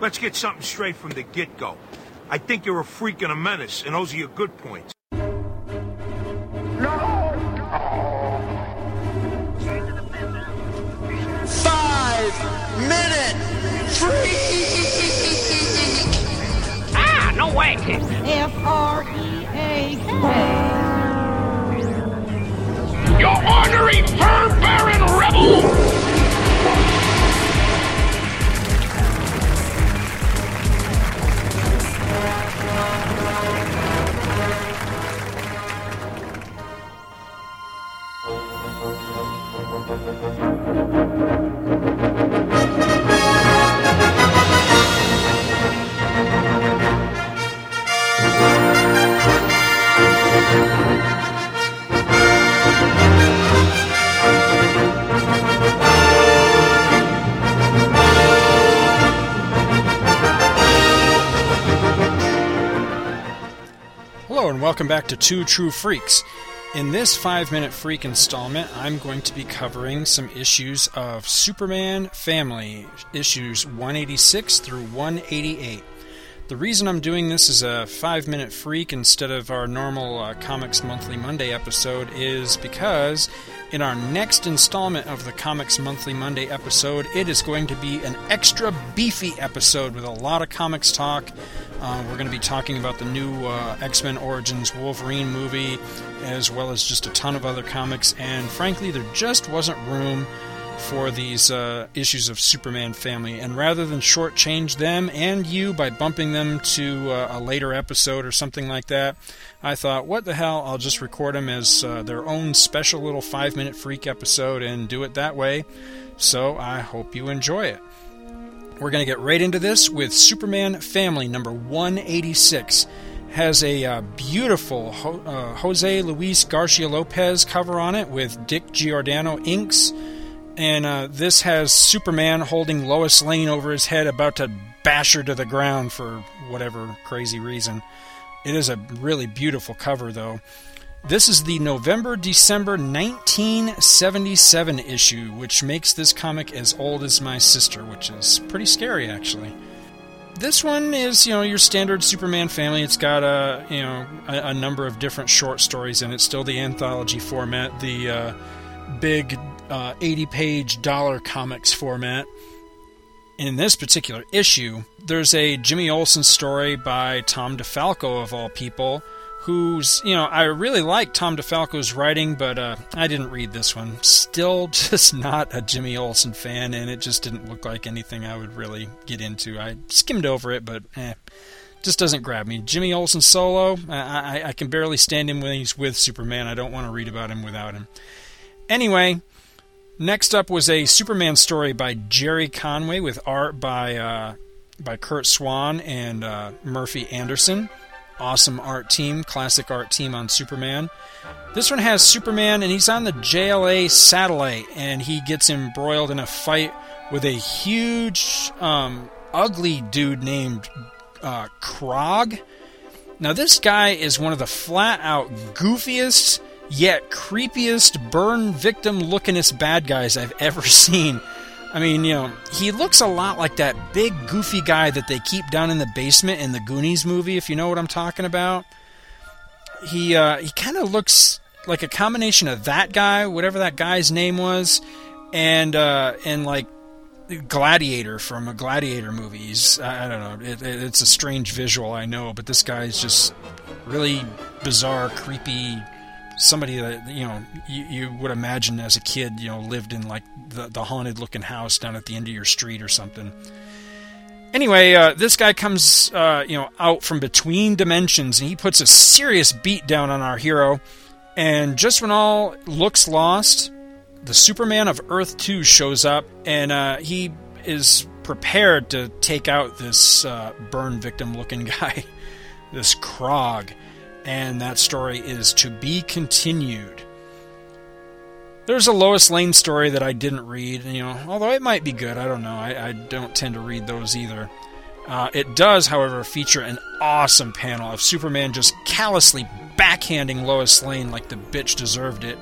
Let's get something straight from the get-go. I think you're a freak and a menace, and those are your good points. No! 5 minute freak! Ah, no way! F-R-E-A-K! You ornery, fur-bearing rebel! Hello and welcome back to Two True Freaks. In this 5-minute freak installment, I'm going to be covering some issues of Superman Family, issues 186 through 188. The reason I'm doing this as a 5-minute freak instead of our normal Comics Monthly Monday episode is because in our next installment of the Comics Monthly Monday episode, it is going to be an extra beefy episode with a lot of comics talk. We're going to be talking about the new X-Men Origins Wolverine movie, as well as just a ton of other comics, and frankly, there just wasn't room for these issues of Superman Family, and rather than shortchange them and you by bumping them to a later episode or something like that, I thought, what the hell, I'll just record them as their own special little 5-minute freak episode and do it that way, so I hope you enjoy it. We're going to get right into this with Superman Family, number 186. Has a beautiful Jose Luis Garcia-Lopez cover on it with Dick Giordano inks. And this has Superman holding Lois Lane over his head about to bash her to the ground for whatever crazy reason. It is a really beautiful cover, though. This is the November-December 1977 issue, which makes this comic as old as my sister, which is pretty scary, actually. This one is, you know, your standard Superman Family. It's got a number of different short stories in it. It's still the anthology format, the big 80-page dollar comics format. In this particular issue, there's a Jimmy Olsen story by Tom DeFalco, of all people, who's, you know, I really like Tom DeFalco's writing, but I didn't read this one. Still just not a Jimmy Olsen fan, and it just didn't look like anything I would really get into. I skimmed over it, but just doesn't grab me. Jimmy Olsen solo, I can barely stand him when he's with Superman. I don't want to read about him without him. Anyway, next up was a Superman story by Jerry Conway with art by Kurt Swan and Murphy Anderson. Awesome art team, classic art team on Superman. This one has Superman, and he's on the JLA satellite, and he gets embroiled in a fight with a huge, ugly dude named Krog. Now, this guy is one of the flat-out goofiest, yet creepiest, burn victim-lookinest bad guys I've ever seen. I mean, you know, he looks a lot like that big, goofy guy that they keep down in the basement in the Goonies movie, if you know what I'm talking about. He kind of looks like a combination of that guy, whatever that guy's name was, and like Gladiator from a Gladiator movie. I don't know. It's a strange visual, I know, but this guy's just really bizarre, creepy. Somebody that, you know, you would imagine as a kid, you know, lived in, like, the haunted-looking house down at the end of your street or something. Anyway, this guy comes, out from between dimensions, and he puts a serious beat down on our hero. And just when all looks lost, the Superman of Earth-2 shows up, and he is prepared to take out this burn victim-looking guy, this Krog. And that story is to be continued. There's a Lois Lane story that I didn't read, you know, although it might be good, I don't know. I don't tend to read those either. It does, however, feature an awesome panel of Superman just callously backhanding Lois Lane like the bitch deserved it.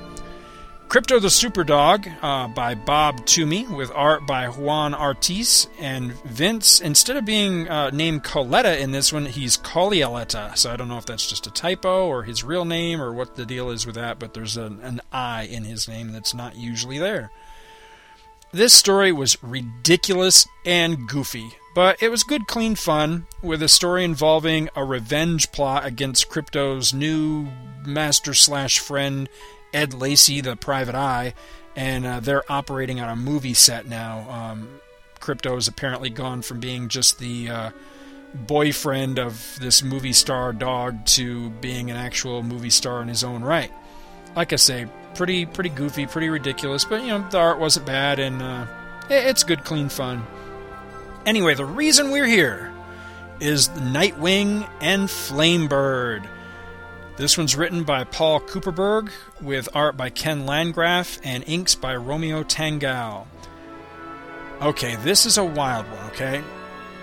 Krypto the Superdog by Bob Toomey with art by Juan Ortiz. And Vince, instead of being named Coletta in this one, he's Collioletta. So I don't know if that's just a typo or his real name or what the deal is with that, but there's an I in his name that's not usually there. This story was ridiculous and goofy, but it was good, clean fun with a story involving a revenge plot against Krypto's new master-slash-friend, Ed Lacey, the Private Eye, and they're operating on a movie set now. Krypto has apparently gone from being just the boyfriend of this movie star dog to being an actual movie star in his own right. Like I say, pretty goofy, pretty ridiculous, but, you know, the art wasn't bad, and it's good, clean fun. Anyway, the reason we're here is Nightwing and Flamebird. This one's written by Paul Kupperberg, with art by Ken Landgraf, and inks by Romeo Tanghal. Okay, this is a wild one, okay?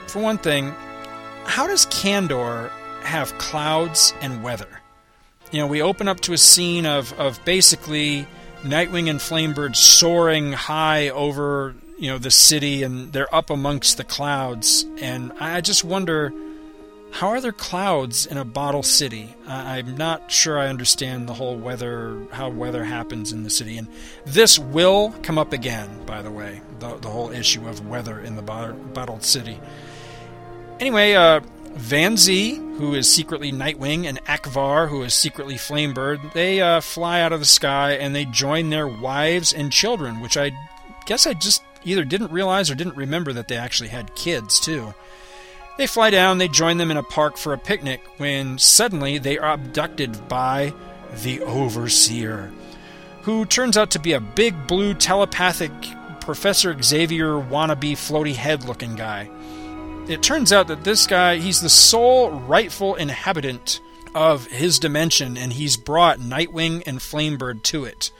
For one thing, how does Kandor have clouds and weather? You know, we open up to a scene of basically Nightwing and Flamebird soaring high over, you know, the city, and they're up amongst the clouds, and I just wonder, how are there clouds in a bottle city? I'm not sure I understand the whole how weather happens in the city. And this will come up again, by the way, the whole issue of weather in the bottled city. Anyway, Van-Zee, who is secretly Nightwing, and Ak-Var, who is secretly Flamebird, they fly out of the sky and they join their wives and children, which I guess I just either didn't realize or didn't remember that they actually had kids, too. They fly down, they join them in a park for a picnic, when suddenly they are abducted by the Overseer, who turns out to be a big blue telepathic Professor Xavier wannabe floaty head looking guy. It turns out that this guy, he's the sole rightful inhabitant of his dimension, and he's brought Nightwing and Flamebird to it.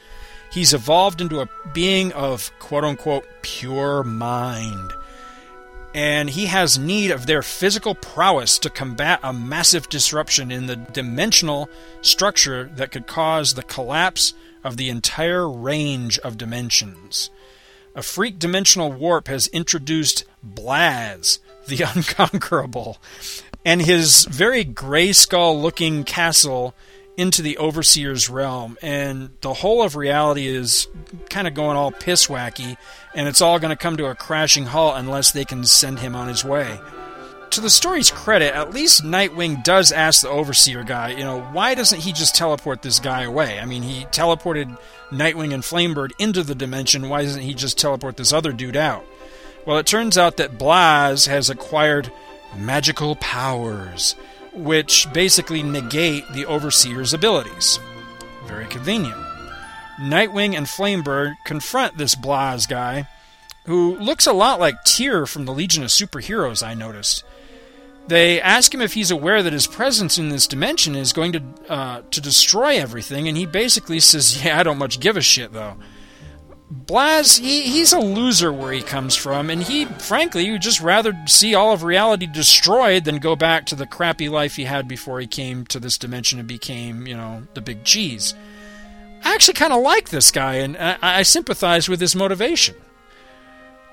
He's evolved into a being of quote-unquote pure mind, and he has need of their physical prowess to combat a massive disruption in the dimensional structure that could cause the collapse of the entire range of dimensions. A freak dimensional warp has introduced Blaz, the Unconquerable, and his very gray skull-looking castle into the Overseer's realm, and the whole of reality is kind of going all piss-wacky, and it's all going to come to a crashing halt unless they can send him on his way. To the story's credit, at least Nightwing does ask the Overseer guy, you know, why doesn't he just teleport this guy away? I mean, he teleported Nightwing and Flamebird into the dimension, why doesn't he just teleport this other dude out? Well, it turns out that Blaz has acquired magical powers, which basically negate the Overseer's abilities. Very convenient. Nightwing and Flamebird confront this Blaz guy, who looks a lot like Tyr from the Legion of Superheroes, I noticed. They ask him if he's aware that his presence in this dimension is going to destroy everything, and he basically says, yeah, I don't much give a shit, though. Blaz, he's a loser where he comes from, and he, frankly, would just rather see all of reality destroyed than go back to the crappy life he had before he came to this dimension and became, you know, the big cheese. I actually kind of like this guy, and I sympathize with his motivation.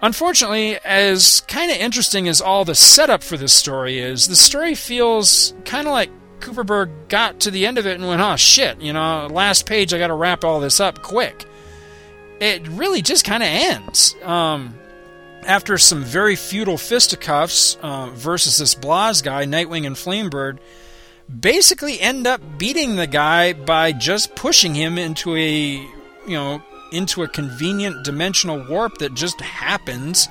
Unfortunately, as kind of interesting as all the setup for this story is, the story feels kind of like Kupperberg got to the end of it and went, oh, shit, you know, last page, I got to wrap all this up quick. It really just kind of ends. After some very futile fisticuffs versus this Blaz guy, Nightwing and Flamebird basically end up beating the guy by just pushing him into a convenient dimensional warp that just happens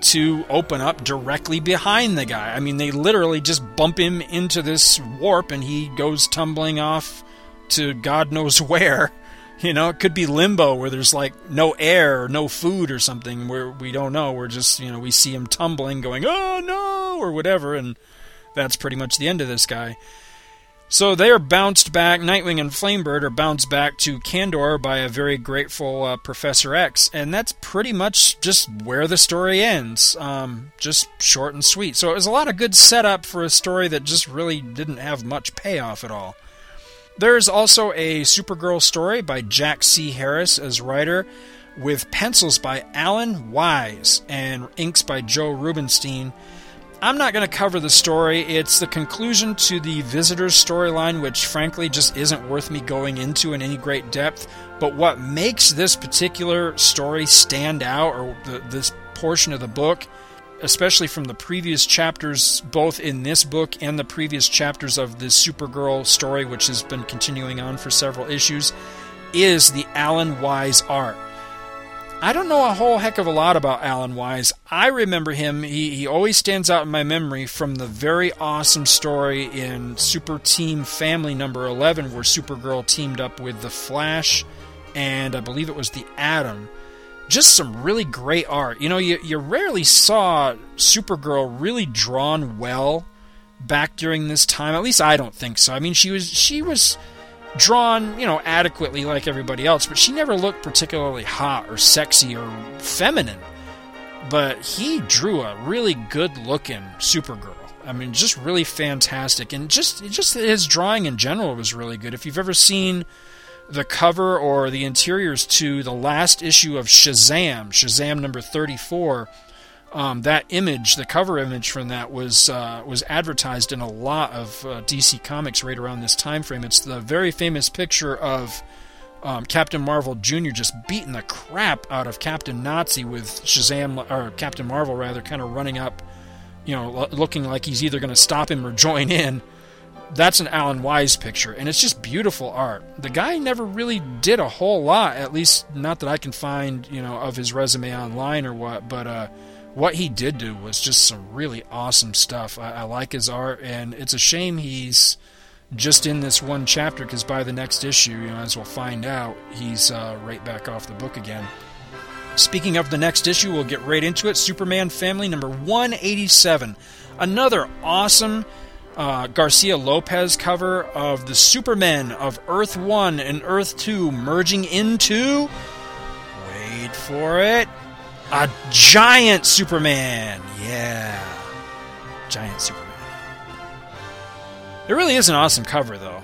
to open up directly behind the guy. I mean, they literally just bump him into this warp and he goes tumbling off to God knows where. You know, it could be limbo where there's, like, no air or no food or something where we don't know. We're just, you know, we see him tumbling going, oh, no, or whatever, and that's pretty much the end of this guy. So they are bounced back. Nightwing and Flamebird are bounced back to Kandor by a very grateful Professor X, and that's pretty much just where the story ends, just short and sweet. So it was a lot of good setup for a story that just really didn't have much payoff at all. There's also a Supergirl story by Jack C. Harris as writer, with pencils by Alan Weiss and inks by Joe Rubinstein. I'm not going to cover the story. It's the conclusion to the Visitors storyline, which frankly just isn't worth me going into in any great depth. But what makes this particular story stand out, or this portion of the book, especially from the previous chapters, both in this book and the previous chapters of the Supergirl story, which has been continuing on for several issues, is the Alan Weiss art. I don't know a whole heck of a lot about Alan Weiss. I remember him. He always stands out in my memory from the very awesome story in Super Team Family number 11, where Supergirl teamed up with the Flash and I believe it was the Atom. Just some really great art. You know, you rarely saw Supergirl really drawn well back during this time. At least I don't think so. I mean, she was drawn, you know, adequately like everybody else, but she never looked particularly hot or sexy or feminine. But he drew a really good-looking Supergirl. I mean, just really fantastic. And just his drawing in general was really good. If you've ever seen the cover or the interiors to the last issue of Shazam number 34, that image, the cover image from that, was advertised in a lot of DC Comics right around this time frame. It's the very famous picture of Captain Marvel Jr. just beating the crap out of Captain Nazi, with Captain Marvel rather, kind of running up, you know, looking like he's either going to stop him or join in. That's an Alan Weiss picture, and it's just beautiful art. The guy never really did a whole lot, at least not that I can find, you know, of his resume online or what, but what he did do was just some really awesome stuff. I like his art, and it's a shame he's just in this one chapter, because by the next issue, you know, as we'll find out, he's right back off the book again. Speaking of the next issue, we'll get right into it. Superman Family number 187. Another awesome Garcia Lopez cover of the Superman of Earth-1 and Earth-2 merging into, wait for it, a giant Superman. Yeah. Giant Superman. It really is an awesome cover, though.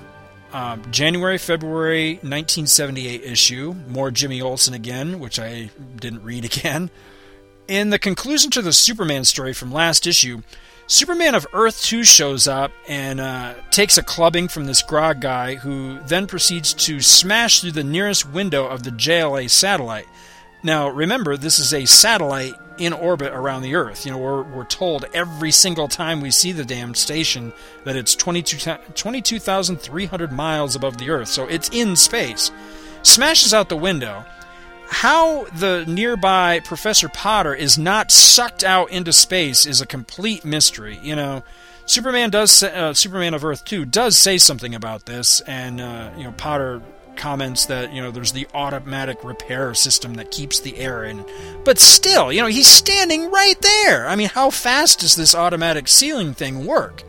January, February 1978 issue. More Jimmy Olsen again, which I didn't read again. In the conclusion to the Superman story from last issue, Superman of Earth-2 shows up and takes a clubbing from this Krog guy, who then proceeds to smash through the nearest window of the JLA satellite. Now, remember, this is a satellite in orbit around the Earth. You know, we're told every single time we see the damn station that it's 22,300 miles above the Earth, so it's in space. Smashes out the window. How the nearby Professor Potter is not sucked out into space is a complete mystery. You know, Superman of Earth-2 does say something about this, and you know, Potter comments that, you know, there's the automatic repair system that keeps the air in. But still, you know, he's standing right there. I mean, how fast does this automatic sealing thing work?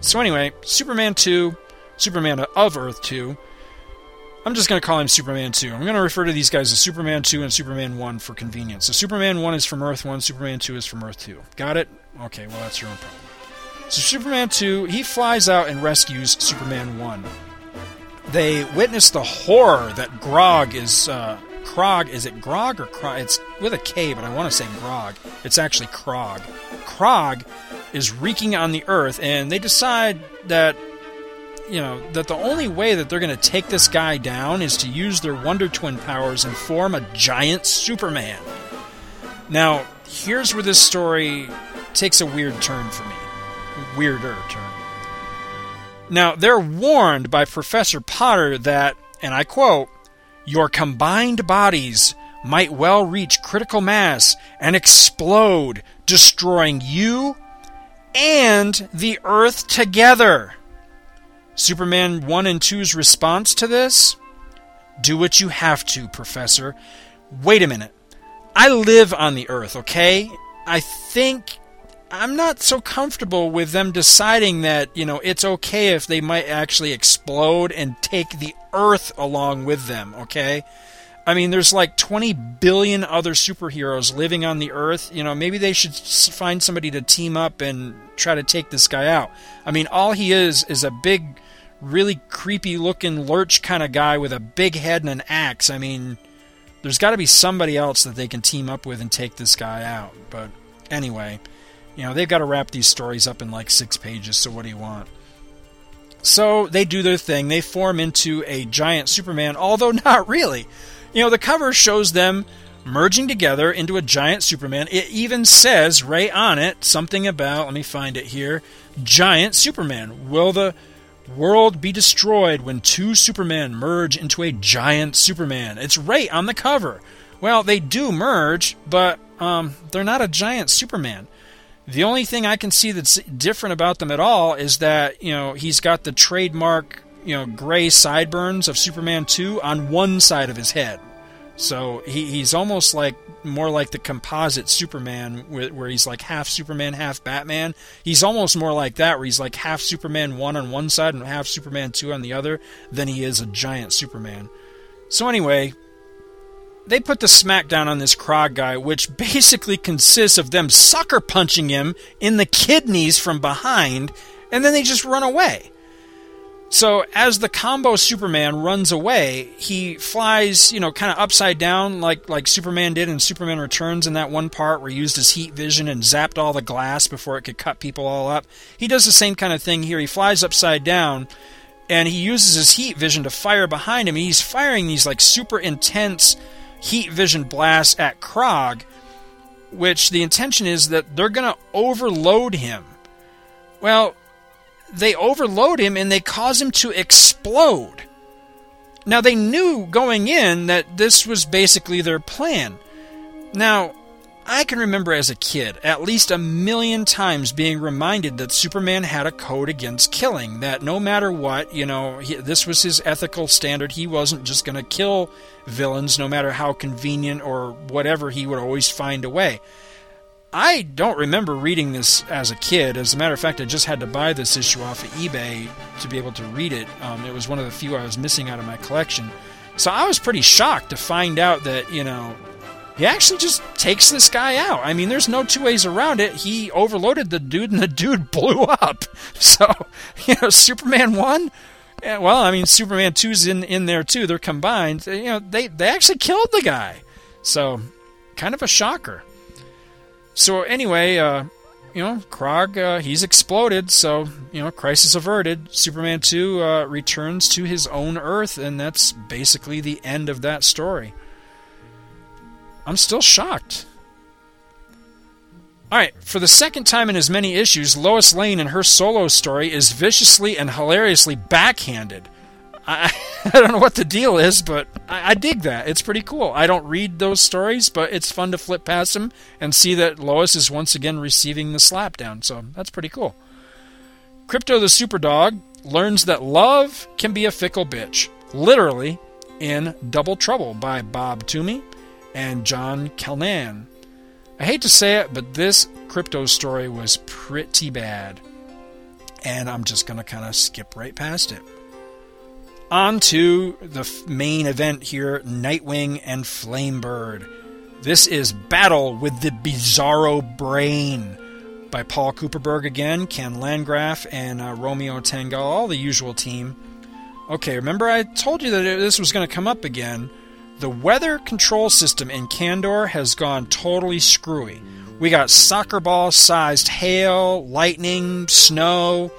So anyway, Superman of Earth 2. I'm just going to call him Superman 2. I'm going to refer to these guys as Superman 2 and Superman 1 for convenience. So Superman 1 is from Earth 1, Superman 2 is from Earth 2. Got it? Okay, well, that's your own problem. So Superman 2, he flies out and rescues Superman 1. They witness the horror that Krog, is it Grog or Krog? It's with a K, but I want to say Grog. It's actually Krog. Krog is wreaking on the Earth, and they decide that, you know, that the only way that they're going to take this guy down is to use their Wonder Twin powers and form a giant Superman. Now, here's where this story takes a weird turn for me. Weirder turn. Now, they're warned by Professor Potter that, and I quote, "Your combined bodies might well reach critical mass and explode, destroying you and the Earth together." Superman 1 and 2's response to this? "Do what you have to, Professor." Wait a minute. I live on the Earth, okay? I think I'm not so comfortable with them deciding that, you know, it's okay if they might actually explode and take the Earth along with them, okay? I mean, there's like 20 billion other superheroes living on the Earth. You know, maybe they should find somebody to team up and try to take this guy out. I mean, all he is a big really creepy-looking lurch kind of guy with a big head and an axe. I mean, there's got to be somebody else that they can team up with and take this guy out. But anyway, you know, they've got to wrap these stories up in like 6 pages, so what do you want? So they do their thing. They form into a giant Superman, although not really. You know, the cover shows them merging together into a giant Superman. It even says right on it something about, let me find it here, giant Superman. Will the world be destroyed when two Supermen merge into a giant Superman? It's right on the cover. Well, they do merge, but they're not a giant Superman. The only thing I can see that's different about them at all is that, you know, he's got the trademark, you know, gray sideburns of Superman 2 on one side of his head. So he's almost like, more like the composite Superman where he's like half Superman, half Batman. He's almost more like that, where he's like half Superman 1 on one side and half Superman 2 on the other, than he is a giant Superman. So anyway, they put the smackdown on this Krog guy, which basically consists of them sucker punching him in the kidneys from behind, and then they just run away. So as the combo Superman runs away, he flies, you know, kind of upside down like Superman did in Superman Returns in that one part where he used his heat vision and zapped all the glass before it could cut people all up. He does the same kind of thing here. He flies upside down, and he uses his heat vision to fire behind him. He's firing these, like, super intense heat vision blasts at Krog, which the intention is that they're going to overload him. Well, they overload him and they cause him to explode. Now, they knew going in that this was basically their plan. Now, I can remember as a kid at least 1,000,000 times being reminded that Superman had a code against killing, that no matter what, you know, this was his ethical standard. He wasn't just going to kill villains, no matter how convenient or whatever, he would always find a way. I don't remember reading this as a kid. As a matter of fact, I just had to buy this issue off of eBay to be able to read it. It was one of the few I was missing out of my collection. So I was pretty shocked to find out that, you know, he actually just takes this guy out. I mean, there's no two ways around it. He overloaded the dude, and the dude blew up. So, you know, Superman 1? Well, I mean, Superman 2's in there, too. They're combined. You know, they actually killed the guy. So, kind of a shocker. So anyway, you know, Krog, he's exploded, so, you know, crisis averted. Superman 2 returns to his own Earth, and that's basically the end of that story. I'm still shocked. All right, for the second time in as many issues, Lois Lane in her solo story is viciously and hilariously backhanded. I don't know what the deal is, but I dig that. It's pretty cool. I don't read those stories, but it's fun to flip past them and see that Lois is once again receiving the slapdown. So that's pretty cool. Krypto the Superdog learns that love can be a fickle bitch. Literally, in Double Trouble by Bob Toomey and John Calnan. I hate to say it, but this Krypto story was pretty bad. And I'm just going to kind of skip right past it. On to the main event here, Nightwing and Flamebird. This is Battle with the Bizarro Brain by Paul Kupperberg again, Ken Landgraf, and Romeo Tanghal, all the usual team. Okay, remember I told you that this was going to come up again. The weather control system in Kandor has gone totally screwy. We got soccer ball-sized hail, lightning, snow.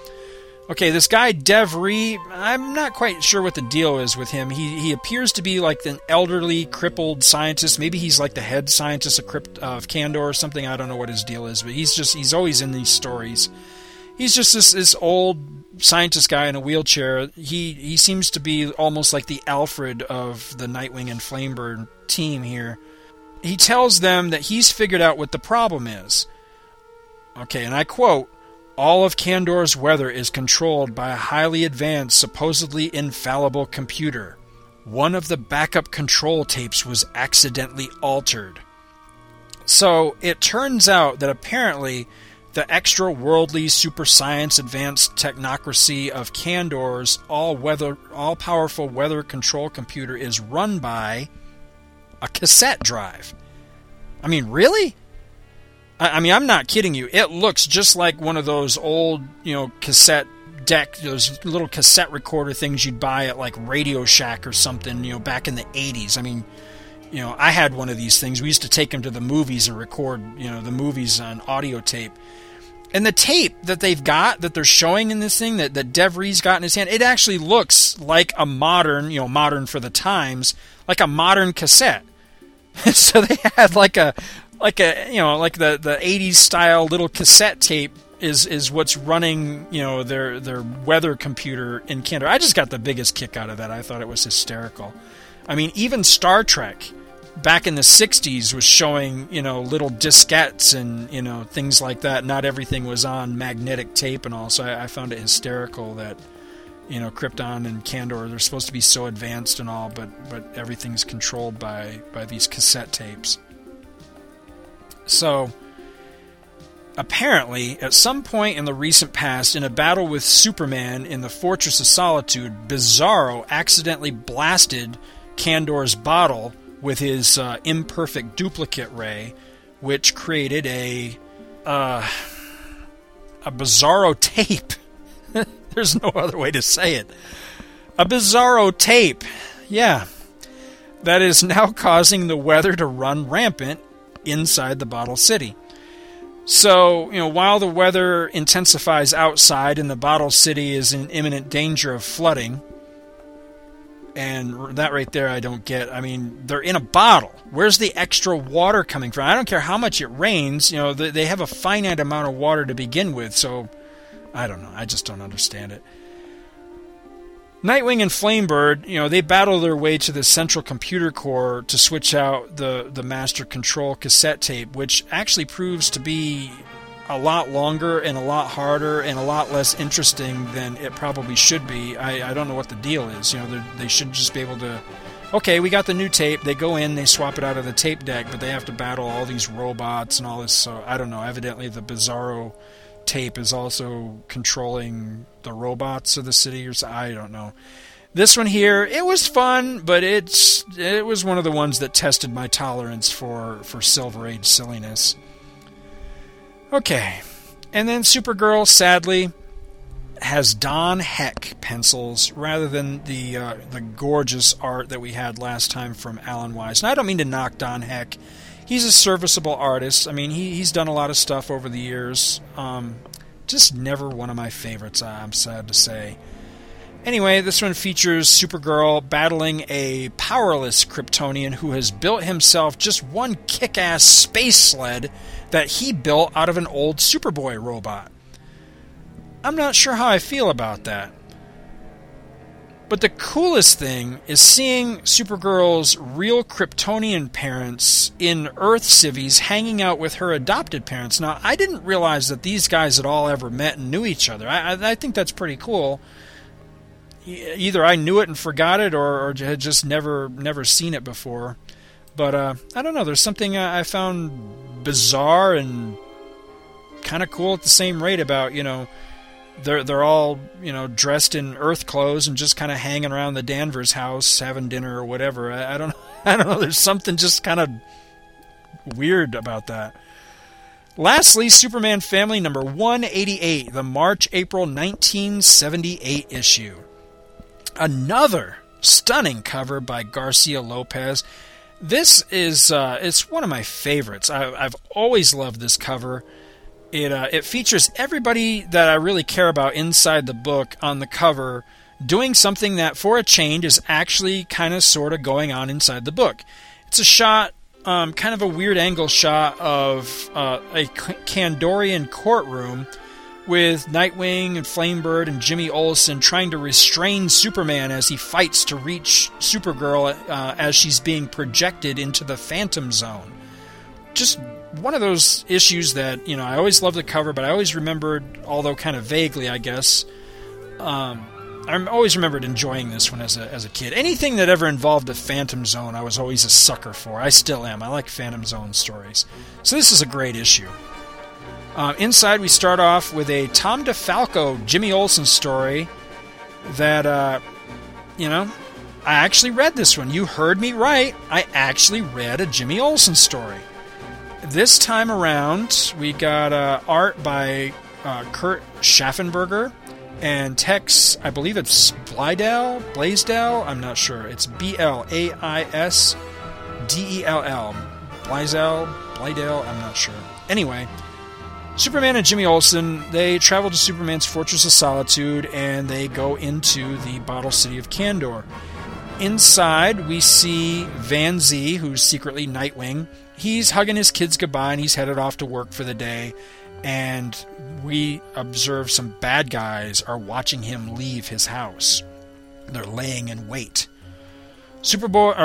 Okay, this guy, DeVry, I'm not quite sure what the deal is with him. He appears to be like an elderly, crippled scientist. Maybe he's like the head scientist of Kandor or something. I don't know what his deal is, but he's always in these stories. He's just this old scientist guy in a wheelchair. He seems to be almost like the Alfred of the Nightwing and Flamebird team here. He tells them that he's figured out what the problem is. Okay, and I quote, "All of Kandor's weather is controlled by a highly advanced, supposedly infallible computer. One of the backup control tapes was accidentally altered." So it turns out that apparently the extraworldly super science advanced technocracy of Kandor's all-powerful weather control computer is run by a cassette drive. I mean, really? I mean, I'm not kidding you. It looks just like one of those old, you know, cassette deck, those little cassette recorder things you'd buy at like Radio Shack or something, you know, back in the 80s. I mean, you know, I had one of these things. We used to take them to the movies and record, you know, the movies on audio tape. And the tape that they've got, that they're showing in this thing, that DeVries got in his hand, it actually looks like a modern, you know, modern for the times, like a modern cassette. So they had like a, you know, like the 80s style little cassette tape is what's running, you know, their weather computer in Kandor. I just got the biggest kick out of that. I thought it was hysterical. I mean, even Star Trek back in the 60s was showing, you know, little diskettes and, you know, things like that. Not everything was on magnetic tape and all, so I found it hysterical that, you know, Krypton and Kandor, they're supposed to be so advanced and all, but everything's controlled by these cassette tapes. So, apparently, at some point in the recent past, in a battle with Superman in the Fortress of Solitude, Bizarro accidentally blasted Kandor's bottle with his imperfect duplicate ray, which created a Bizarro tape. There's no other way to say it. A Bizarro tape, yeah, that is now causing the weather to run rampant inside the Bottle City. So, you know, while the weather intensifies outside and the Bottle City is in imminent danger of flooding, and that right there I don't get. I mean, they're in a bottle. Where's the extra water coming from? I don't care how much it rains. You know, they have a finite amount of water to begin with, so I don't know. I just don't understand it. Nightwing and Flamebird, you know, they battle their way to the central computer core to switch out the master control cassette tape, which actually proves to be a lot longer and a lot harder and a lot less interesting than it probably should be. I don't know what the deal is. You know, they should just be able to, okay, we got the new tape. They go in, they swap it out of the tape deck, but they have to battle all these robots and all this. So I don't know. Evidently the Bizarro tape is also controlling the robots of the city, or so, I don't know. This one here, it was fun, but it was one of the ones that tested my tolerance for Silver Age silliness. Okay, and then Supergirl, sadly, has Don Heck pencils rather than the gorgeous art that we had last time from Alan Weiss. And I don't mean to knock Don Heck. He's a serviceable artist. I mean, he's done a lot of stuff over the years. Just never one of my favorites, I'm sad to say. Anyway, this one features Supergirl battling a powerless Kryptonian who has built himself just one kick-ass space sled that he built out of an old Superboy robot. I'm not sure how I feel about that. But the coolest thing is seeing Supergirl's real Kryptonian parents in Earth civvies hanging out with her adopted parents. Now, I didn't realize that these guys at all ever met and knew each other. I think that's pretty cool. Either I knew it and forgot it, or had just never seen it before. But I don't know. There's something I found bizarre and kind of cool at the same rate about, you know, They're all, you know, dressed in Earth clothes and just kind of hanging around the Danvers house having dinner or whatever. I don't know. There's something just kind of weird about that. Lastly, Superman Family number 188, the March-April 1978 issue. Another stunning cover by Garcia Lopez. This is it's one of my favorites. I've always loved this cover. It features everybody that I really care about inside the book on the cover doing something that, for a change, is actually kind of sort of going on inside the book. It's a shot, kind of a weird angle shot of a Kandorian courtroom with Nightwing and Flamebird and Jimmy Olsen trying to restrain Superman as he fights to reach Supergirl as she's being projected into the Phantom Zone. Just one of those issues that, you know, I always loved the cover, but I always remembered, although kind of vaguely, I guess, I always remembered enjoying this one as a kid. Anything that ever involved a Phantom Zone, I was always a sucker for. I still am. I like Phantom Zone stories. So this is a great issue. Inside, we start off with a Tom DeFalco, Jimmy Olsen story that, you know, I actually read this one. You heard me right. I actually read a Jimmy Olsen story. This time around, we got art by Kurt Schaffenberger And Tex, I believe it's Blaisdell, I'm not sure. It's B-L-A-I-S-D-E-L-L. Blaisdell, I'm not sure. Anyway, Superman and Jimmy Olsen, they travel to Superman's Fortress of Solitude, and they go into the bottle city of Kandor. Inside, we see Van-Zee, who's secretly Nightwing. He's hugging his kids goodbye, and he's headed off to work for the day. And we observe some bad guys are watching him leave his house. They're laying in wait. Superman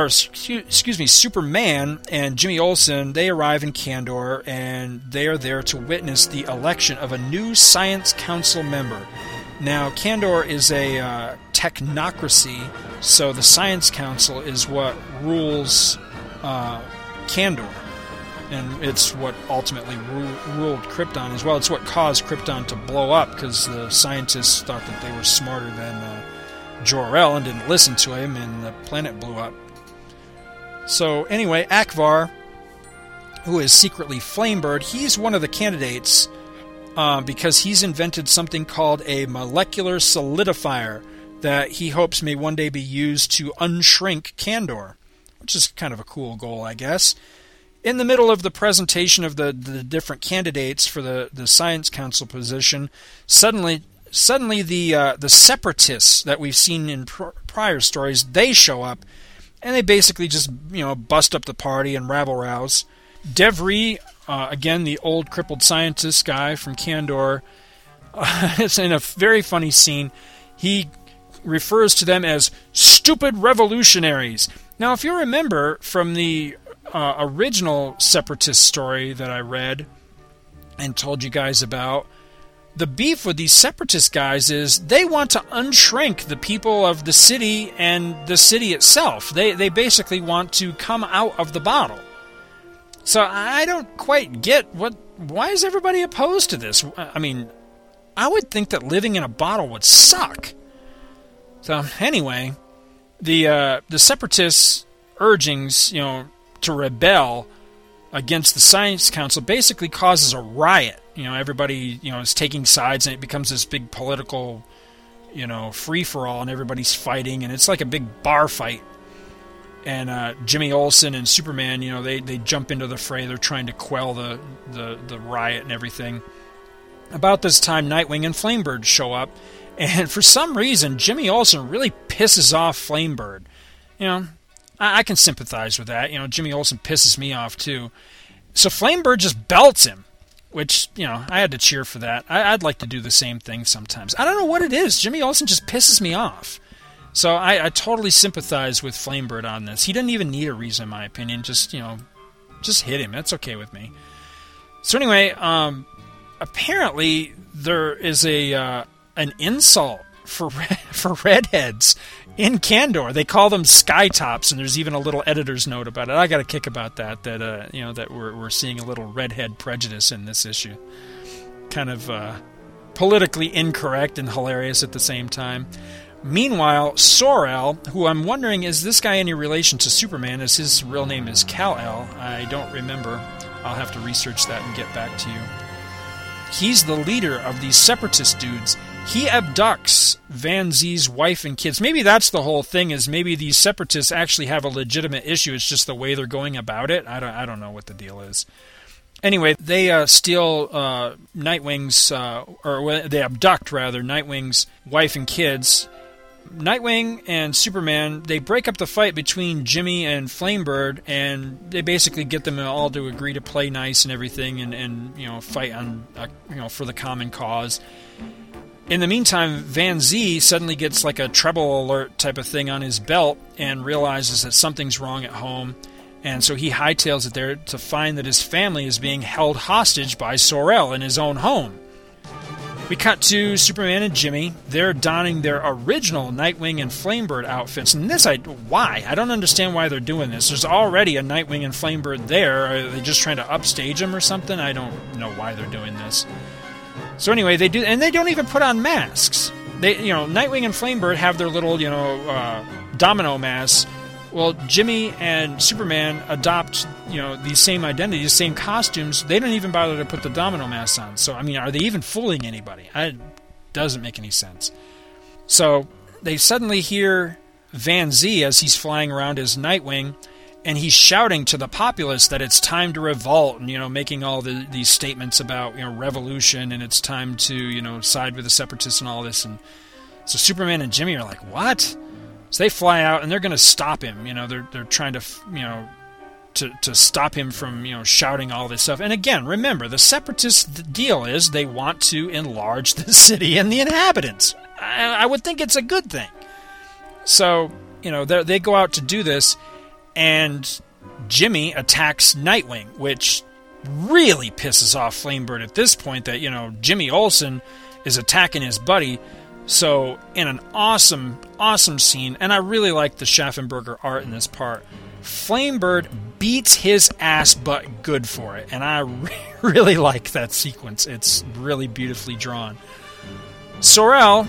and Jimmy Olsen, they arrive in Kandor, and they are there to witness the election of a new Science Council member. Now, Kandor is a technocracy, so the Science Council is what rules Kandor. And it's what ultimately ruled Krypton as well. It's what caused Krypton to blow up, because the scientists thought that they were smarter than Jor-El and didn't listen to him, and the planet blew up. So anyway, Ak-Var, who is secretly Flamebird, he's one of the candidates because he's invented something called a molecular solidifier that he hopes may one day be used to unshrink Kandor, which is kind of a cool goal, I guess. In the middle of the presentation of the different candidates for the Science Council position, suddenly the separatists that we've seen in prior stories, they show up, and they basically just bust up the party and rabble-rouse. Devry, again the old crippled scientist guy from Kandor, is in a very funny scene. He refers to them as stupid revolutionaries. Now, if you remember from the original separatist story that I read and told you guys about, the beef with these separatist guys is they want to unshrink the people of the city and the city itself. They basically want to come out of the bottle. So I don't quite get why is everybody opposed to this? I mean, I would think that living in a bottle would suck. So anyway, the separatists' urgings, to rebel against the Science Council basically causes a riot. Everybody, is taking sides, and it becomes this big political, free-for-all, and everybody's fighting, and it's like a big bar fight. And Jimmy Olsen and Superman, they jump into the fray. They're trying to quell the riot and everything. About this time, Nightwing and Flamebird show up, and for some reason, Jimmy Olsen really pisses off Flamebird. I can sympathize with that. Jimmy Olsen pisses me off, too. So Flamebird just belts him, which, I had to cheer for that. I'd like to do the same thing sometimes. I don't know what it is. Jimmy Olsen just pisses me off. So I totally sympathize with Flamebird on this. He didn't even need a reason, in my opinion. Just hit him. That's okay with me. So anyway, apparently there is an insult for redheads in Kandor. They call them skytops, and there's even a little editor's note about it. I got a kick about that we're seeing a little redhead prejudice in this issue. Kind of politically incorrect and hilarious at the same time. Meanwhile, Sor-El, who I'm wondering, is this guy any relation to Superman, as his real name is Kal-El? I don't remember. I'll have to research that and get back to you. He's the leader of these separatist dudes. He abducts Van-Zee's wife and kids. Maybe that's the whole thing, is maybe these separatists actually have a legitimate issue. It's just the way they're going about it. I don't know what the deal is. Anyway, they steal Nightwing's, or they abduct, rather, Nightwing's wife and kids. Nightwing and Superman, they break up the fight between Jimmy and Flamebird, and they basically get them all to agree to play nice and everything and fight on for the common cause. In the meantime, Van-Zee suddenly gets like a treble alert type of thing on his belt and realizes that something's wrong at home, and so he hightails it there to find that his family is being held hostage by Sor-El in his own home. We cut to Superman and Jimmy. They're donning their original Nightwing and Flamebird outfits. And this, why? I don't understand why they're doing this. There's already a Nightwing and Flamebird there. Are they just trying to upstage him or something? I don't know why they're doing this. So anyway, they do, and they don't even put on masks. They, Nightwing and Flamebird have their little, domino masks. Well, Jimmy and Superman adopt, these same identities, same costumes. They don't even bother to put the domino masks on. So, I mean, are they even fooling anybody? I doesn't make any sense. So they suddenly hear Van-Zee as he's flying around as Nightwing, and he's shouting to the populace that it's time to revolt, and, you know, making all these statements about, you know, revolution, and it's time to, you know, side with the separatists and all this. And so Superman and Jimmy are like, what? So they fly out and they're going to stop him. You know, they're trying to, you know, to stop him from, you know, shouting all this stuff. And again, remember, the separatist deal is they want to enlarge the city and the inhabitants. I would think it's a good thing. So, you know, they go out to do this, and Jimmy attacks Nightwing, which really pisses off Flamebird at this point that, you know, Jimmy Olsen is attacking his buddy. So, in an awesome, awesome scene, and I really like the Schaffenberger art in this part, Flamebird beats his ass, but good for it. And I really like that sequence. It's really beautifully drawn. Sor-El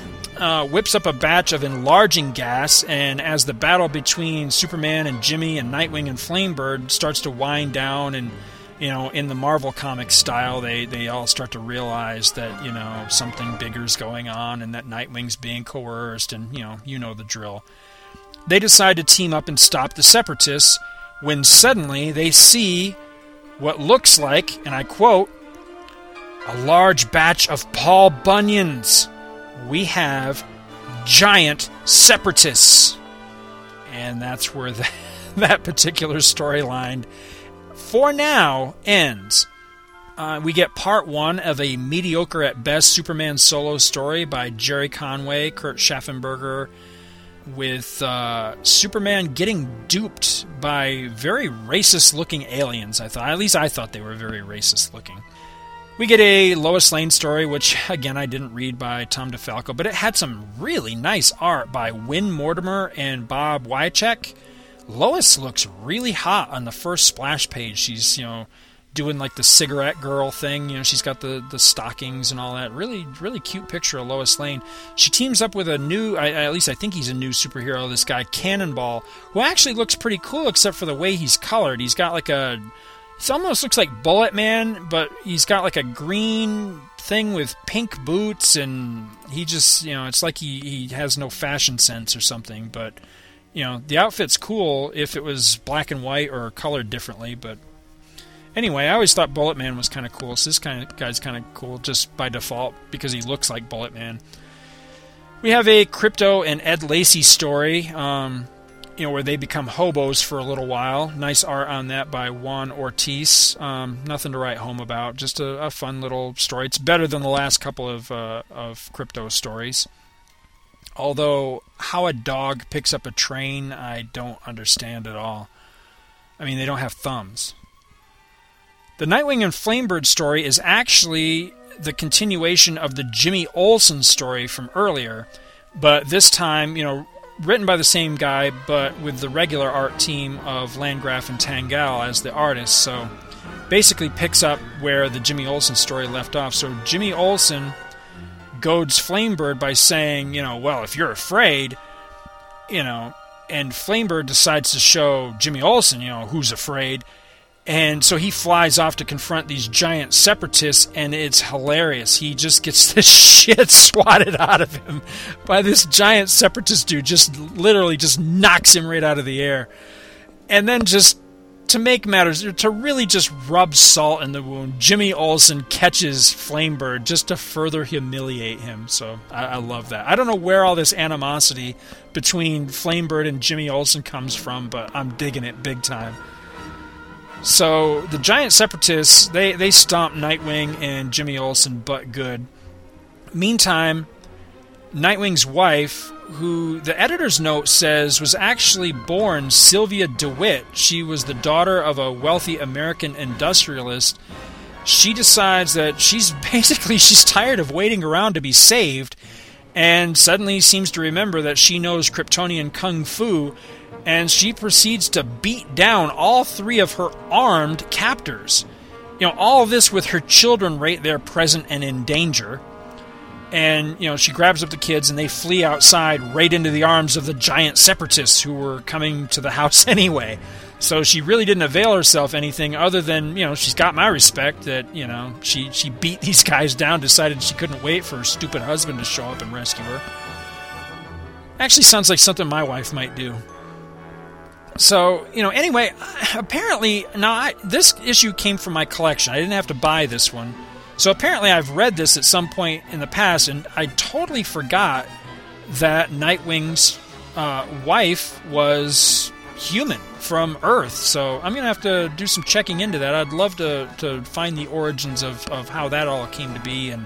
whips up a batch of enlarging gas, and as the battle between Superman and Jimmy and Nightwing and Flamebird starts to wind down, and, you know, in the Marvel Comics style, they all start to realize that, you know, something bigger's going on and that Nightwing's being coerced, and, you know the drill. They decide to team up and stop the separatists when suddenly they see what looks like, and I quote, a large batch of Paul Bunyan's. We have giant separatists. And that's where that particular storyline, for now, ends. We get part one of a mediocre at best Superman solo story by Jerry Conway, Kurt Schaffenberger, with Superman getting duped by very racist-looking aliens, I thought. At least I thought they were very racist-looking. We get a Lois Lane story, which, again, I didn't read, by Tom DeFalco, but it had some really nice art by Wynne Mortimer and Bob Wycheck. Lois looks really hot on the first splash page. She's, you know, doing like the cigarette girl thing. You know, she's got the stockings and all that. Really, really cute picture of Lois Lane. She teams up with a new, at least I think he's a new superhero, this guy Cannonball, who actually looks pretty cool except for the way he's colored. He's got like a, it almost looks like Bullet Man, but he's got like a green thing with pink boots, and he just, you know, it's like he has no fashion sense or something. But, you know, the outfit's cool if it was black and white or colored differently, but anyway, I always thought Bullet Man was kind of cool, so this guy's kind of cool just by default because he looks like Bullet Man. We have a Krypto and Ed Lacey story, you know, where they become hobos for a little while. Nice art on that by Juan Ortiz. Nothing to write home about, just a fun little story. It's better than the last couple of Krypto stories. Although, how a dog picks up a train, I don't understand at all. I mean, they don't have thumbs. The Nightwing and Flamebird story is actually the continuation of the Jimmy Olsen story from earlier, but this time, you know, written by the same guy, but with the regular art team of Landgraf and Tanghal as the artists. So basically picks up where the Jimmy Olsen story left off. So Jimmy Olsen goads Flamebird by saying, you know, well, if you're afraid, you know, and Flamebird decides to show Jimmy Olsen, you know, who's afraid. And so he flies off to confront these giant separatists, and it's hilarious. He just gets this shit swatted out of him by this giant separatist dude, just literally just knocks him right out of the air. And then just to make matters, to really just rub salt in the wound, Jimmy Olsen catches Flamebird just to further humiliate him. So I love that. I don't know where all this animosity between Flamebird and Jimmy Olsen comes from, but I'm digging it big time. So the giant separatists, they stomp Nightwing and Jimmy Olsen butt good. Meantime, Nightwing's wife, who the editor's note says was actually born Sylvia DeWitt, she was the daughter of a wealthy American industrialist, she decides that she's tired of waiting around to be saved, and suddenly seems to remember that she knows Kryptonian Kung Fu, and she proceeds to beat down all three of her armed captors. You know, all of this with her children right there present and in danger. And, you know, she grabs up the kids and they flee outside right into the arms of the giant separatists who were coming to the house anyway. So she really didn't avail herself anything other than, you know, she's got my respect that, you know, she beat these guys down, decided she couldn't wait for her stupid husband to show up and rescue her. Actually sounds like something my wife might do. So, you know, anyway, apparently, now this issue came from my collection. I didn't have to buy this one. So apparently I've read this at some point in the past, and I totally forgot that Nightwing's wife was human from Earth. So I'm going to have to do some checking into that. I'd love to find the origins of how that all came to be. And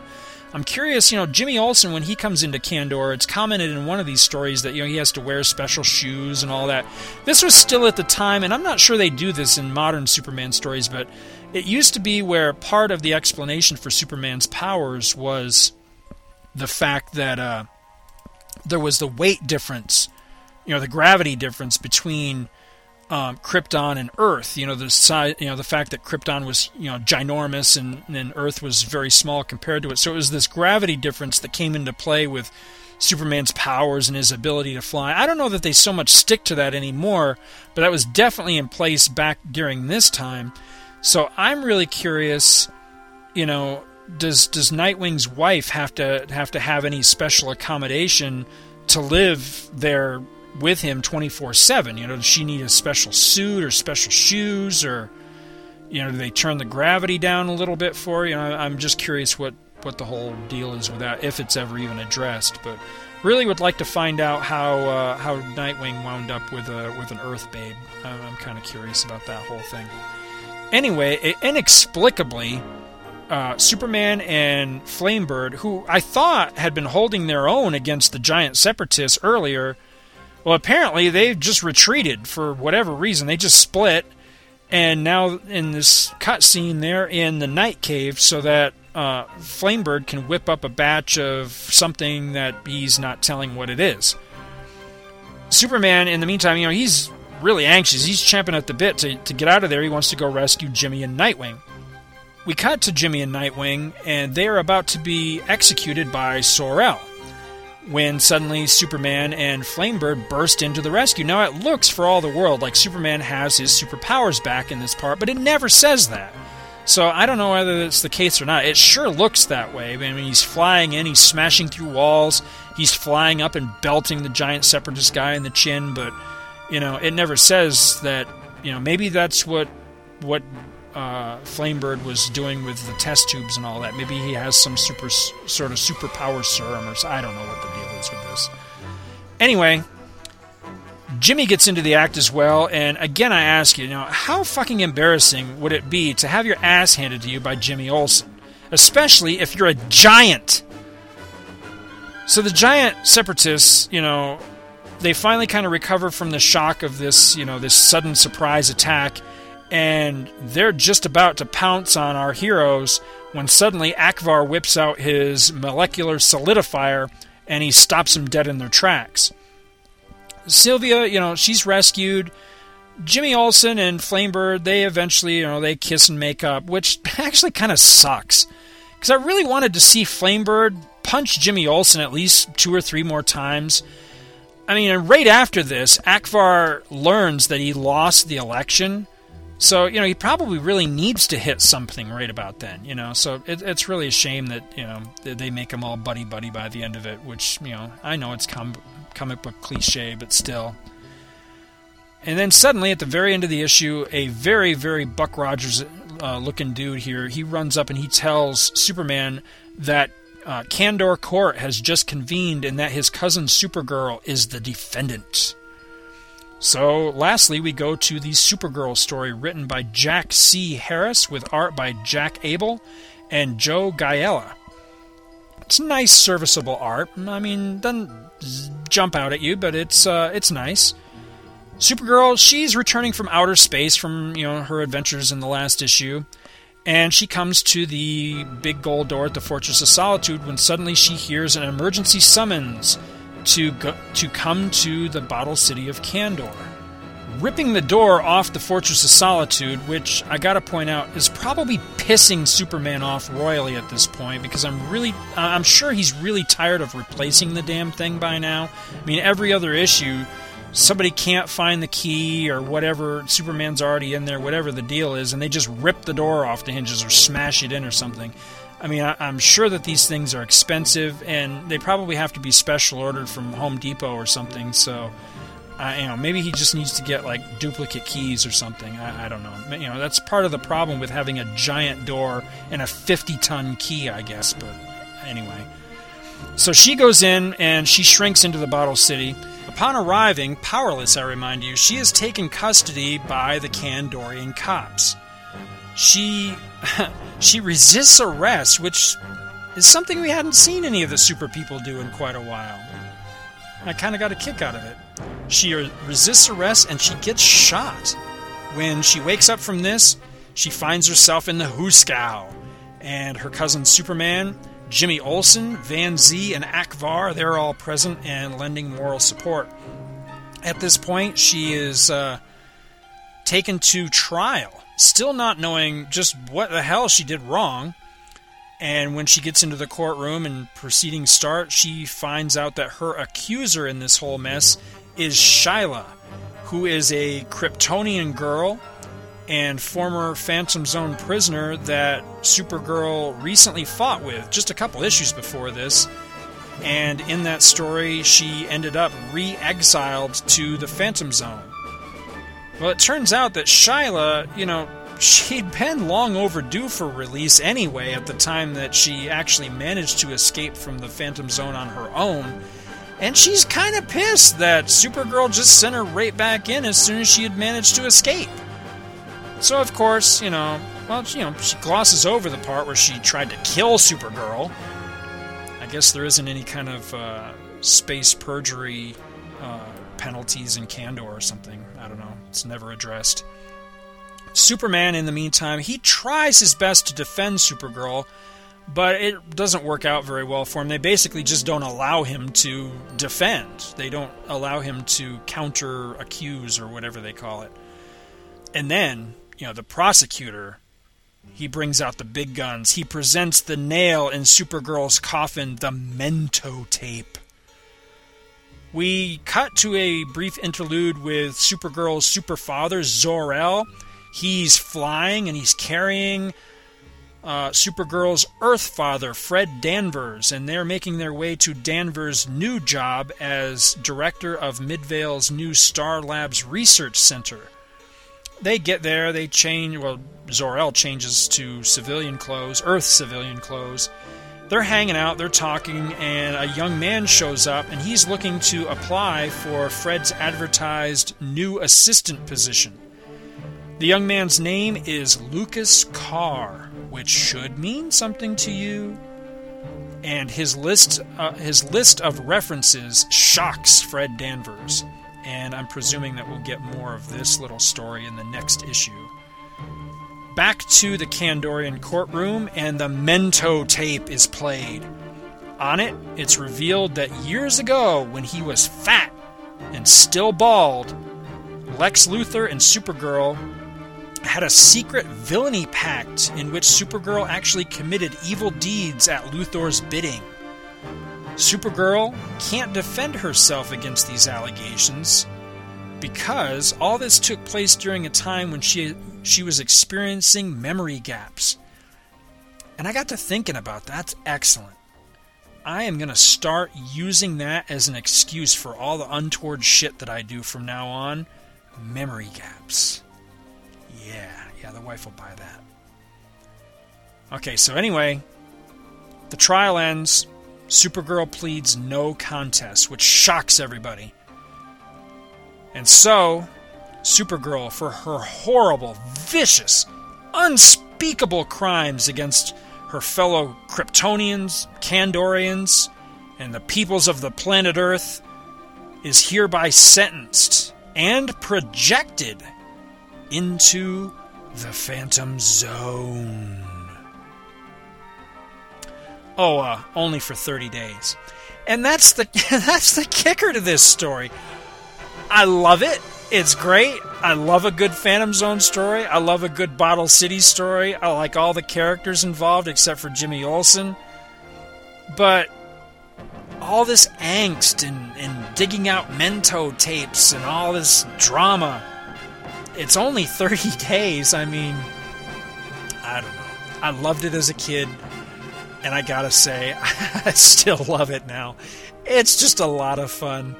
I'm curious, you know, Jimmy Olsen, when he comes into Kandor, it's commented in one of these stories that, you know, he has to wear special shoes and all that. This was still at the time, and I'm not sure they do this in modern Superman stories, but it used to be where part of the explanation for Superman's powers was the fact that there was the weight difference, you know, the gravity difference between Krypton and Earth. You know, the size, you know, the fact that Krypton was, you know, ginormous and Earth was very small compared to it. So it was this gravity difference that came into play with Superman's powers and his ability to fly. I don't know that they so much stick to that anymore, but that was definitely in place back during this time. So I'm really curious, you know, does Nightwing's wife have to have any special accommodation to live there with him 24/7? You know, does she need a special suit or special shoes, or, you know, do they turn the gravity down a little bit for her? You know, I'm just curious what the whole deal is with that, if it's ever even addressed. But really would like to find out how Nightwing wound up with an Earth babe. I'm kind of curious about that whole thing. Anyway, inexplicably, Superman and Flamebird, who I thought had been holding their own against the giant separatists earlier, well, apparently they just retreated for whatever reason. They just split, and now in this cutscene, they're in the night cave so that Flamebird can whip up a batch of something that he's not telling what it is. Superman, in the meantime, you know, he's really anxious. He's champing at the bit to get out of there. He wants to go rescue Jimmy and Nightwing. We cut to Jimmy and Nightwing, and they are about to be executed by Sor-El, when suddenly Superman and Flamebird burst into the rescue. Now, it looks for all the world like Superman has his superpowers back in this part, but it never says that. So I don't know whether that's the case or not. It sure looks that way. I mean, he's flying in, he's smashing through walls, he's flying up and belting the giant separatist guy in the chin, but, you know, it never says that. You know, maybe that's what Flamebird was doing with the test tubes and all that. Maybe he has some sort of superpower serum, or I don't know what the deal is with this. Anyway, Jimmy gets into the act as well, and again, I ask you, now, how fucking embarrassing would it be to have your ass handed to you by Jimmy Olsen, especially if you're a giant? So the giant separatists, you know, they finally kind of recover from the shock of this, you know, this sudden surprise attack, and they're just about to pounce on our heroes when suddenly Ak-Var whips out his molecular solidifier and he stops them dead in their tracks. Sylvia, you know, she's rescued. Jimmy Olsen and Flamebird, they eventually, you know, they kiss and make up, which actually kind of sucks, because I really wanted to see Flamebird punch Jimmy Olsen at least 2 or 3 more times. I mean, and right after this, Ak-Var learns that he lost the election. So, you know, he probably really needs to hit something right about then, you know. So it's really a shame that, you know, they make them all buddy-buddy by the end of it, which, you know, I know it's comic book cliche, but still. And then suddenly, at the very end of the issue, a very, very Buck Rogers-looking dude here, he runs up and he tells Superman that Kandor Court has just convened and that his cousin Supergirl is the defendant. So, lastly, we go to the Supergirl story written by Jack C. Harris with art by Jack Abel and Joe Gaiella. It's nice, serviceable art. I mean, doesn't jump out at you, but it's nice. Supergirl, she's returning from outer space from, you know, her adventures in the last issue, and she comes to the big gold door at the Fortress of Solitude when suddenly she hears an emergency summons to come to the bottle city of Kandor. Ripping the door off the Fortress of Solitude, which I gotta point out is probably pissing Superman off royally at this point, because I'm sure he's really tired of replacing the damn thing by now. I mean, every other issue, somebody can't find the key or whatever, Superman's already in there, whatever the deal is, and they just rip the door off the hinges or smash it in or something. I mean, I'm sure that these things are expensive, and they probably have to be special ordered from Home Depot or something, so... maybe he just needs to get, like, duplicate keys or something. I don't know. You know, that's part of the problem with having a giant door and a 50-ton key, I guess. But anyway. So she goes in, and she shrinks into the Bottle City. Upon arriving, powerless, I remind you, she is taken custody by the Kandorian cops. She resists arrest, which is something we hadn't seen any of the super people do in quite a while. I kind of got a kick out of it. She resists arrest, and she gets shot. When she wakes up from this, she finds herself in the Huskow. And her cousin Superman, Jimmy Olsen, Van-Zee, and Ak-Var, they're all present and lending moral support. At this point, she is taken to trial, still not knowing just what the hell she did wrong. And when she gets into the courtroom and proceedings start, she finds out that her accuser in this whole mess is Shyla, who is a Kryptonian girl and former Phantom Zone prisoner that Supergirl recently fought with just a couple issues before this. And in that story, she ended up re-exiled to the Phantom Zone. Well, it turns out that Shyla, you know, she'd been long overdue for release anyway at the time that she actually managed to escape from the Phantom Zone on her own. And she's kind of pissed that Supergirl just sent her right back in as soon as she had managed to escape. So, of course, she glosses over the part where she tried to kill Supergirl. I guess there isn't any kind of space perjury penalties in Kandor or something. I don't know. It's never addressed. Superman, in the meantime, he tries his best to defend Supergirl, but it doesn't work out very well for him. They basically just don't allow him to defend. They don't allow him to counter-accuse or whatever they call it. And then, the prosecutor, he brings out the big guns. He presents the nail in Supergirl's coffin, the Mento tape. We cut to a brief interlude with Supergirl's superfather, Sor-El. He's flying and he's carrying Supergirl's Earth father, Fred Danvers, and they're making their way to Danvers' new job as director of Midvale's new Star Labs Research Center. They get there, they change, Sor-El changes to civilian clothes, Earth civilian clothes. They're hanging out, they're talking, and a young man shows up, and he's looking to apply for Fred's advertised new assistant position. The young man's name is Lucas Carr, which should mean something to you. And his list of references shocks Fred Danvers. And I'm presuming that we'll get more of this little story in the next issue. Back to the Kandorian courtroom, and the Mento tape is played. On it, it's revealed that years ago, when he was fat and still bald, Lex Luthor and Supergirl had a secret villainy pact in which Supergirl actually committed evil deeds at Luthor's bidding. Supergirl can't defend herself against these allegations because all this took place during a time when she was experiencing memory gaps. And I got to thinking about that. That's excellent. I am going to start using that as an excuse for all the untoward shit that I do from now on. Memory gaps. Yeah, the wife will buy that. Okay, so anyway, the trial ends. Supergirl pleads no contest, which shocks everybody. And so, Supergirl, for her horrible, vicious, unspeakable crimes against her fellow Kryptonians, Kandorians, and the peoples of the planet Earth, is hereby sentenced and projected into the Phantom Zone. Only for 30 days. And that's the kicker to this story. I love it. It's great. I love a good Phantom Zone story. I love a good Bottle City story. I like all the characters involved except for Jimmy Olsen. But all this angst and digging out Mento tapes and all this drama. It's only 30 days. I mean, I don't know. I loved it as a kid, and I gotta say, I still love it now. It's just a lot of fun,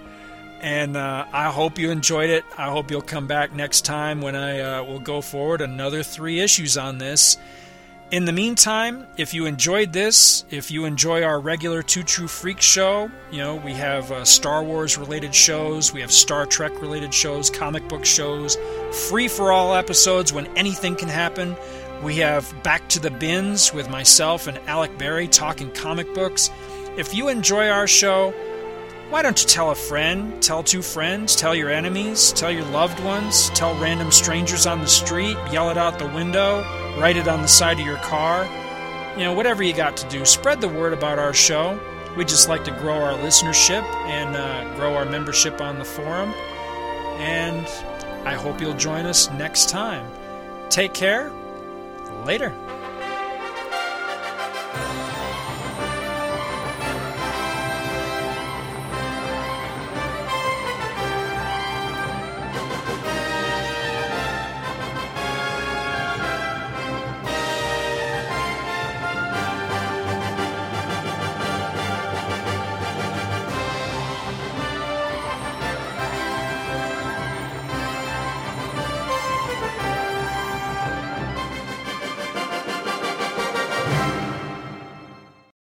and I hope you enjoyed it. I hope you'll come back next time when I will go forward another 3 issues on this. In the meantime, if you enjoyed this, if you enjoy our regular Two True Freaks show, you know, we have Star Wars-related shows, we have Star Trek-related shows, comic book shows, free-for-all episodes when anything can happen. We have Back to the Bins with myself and Alec Berry talking comic books. If you enjoy our show, why don't you tell a friend, tell 2 friends, tell your enemies, tell your loved ones, tell random strangers on the street, yell it out the window, write it on the side of your car. You know, whatever you got to do, spread the word about our show. We just like to grow our listenership and grow our membership on the forum. And I hope you'll join us next time. Take care. Later.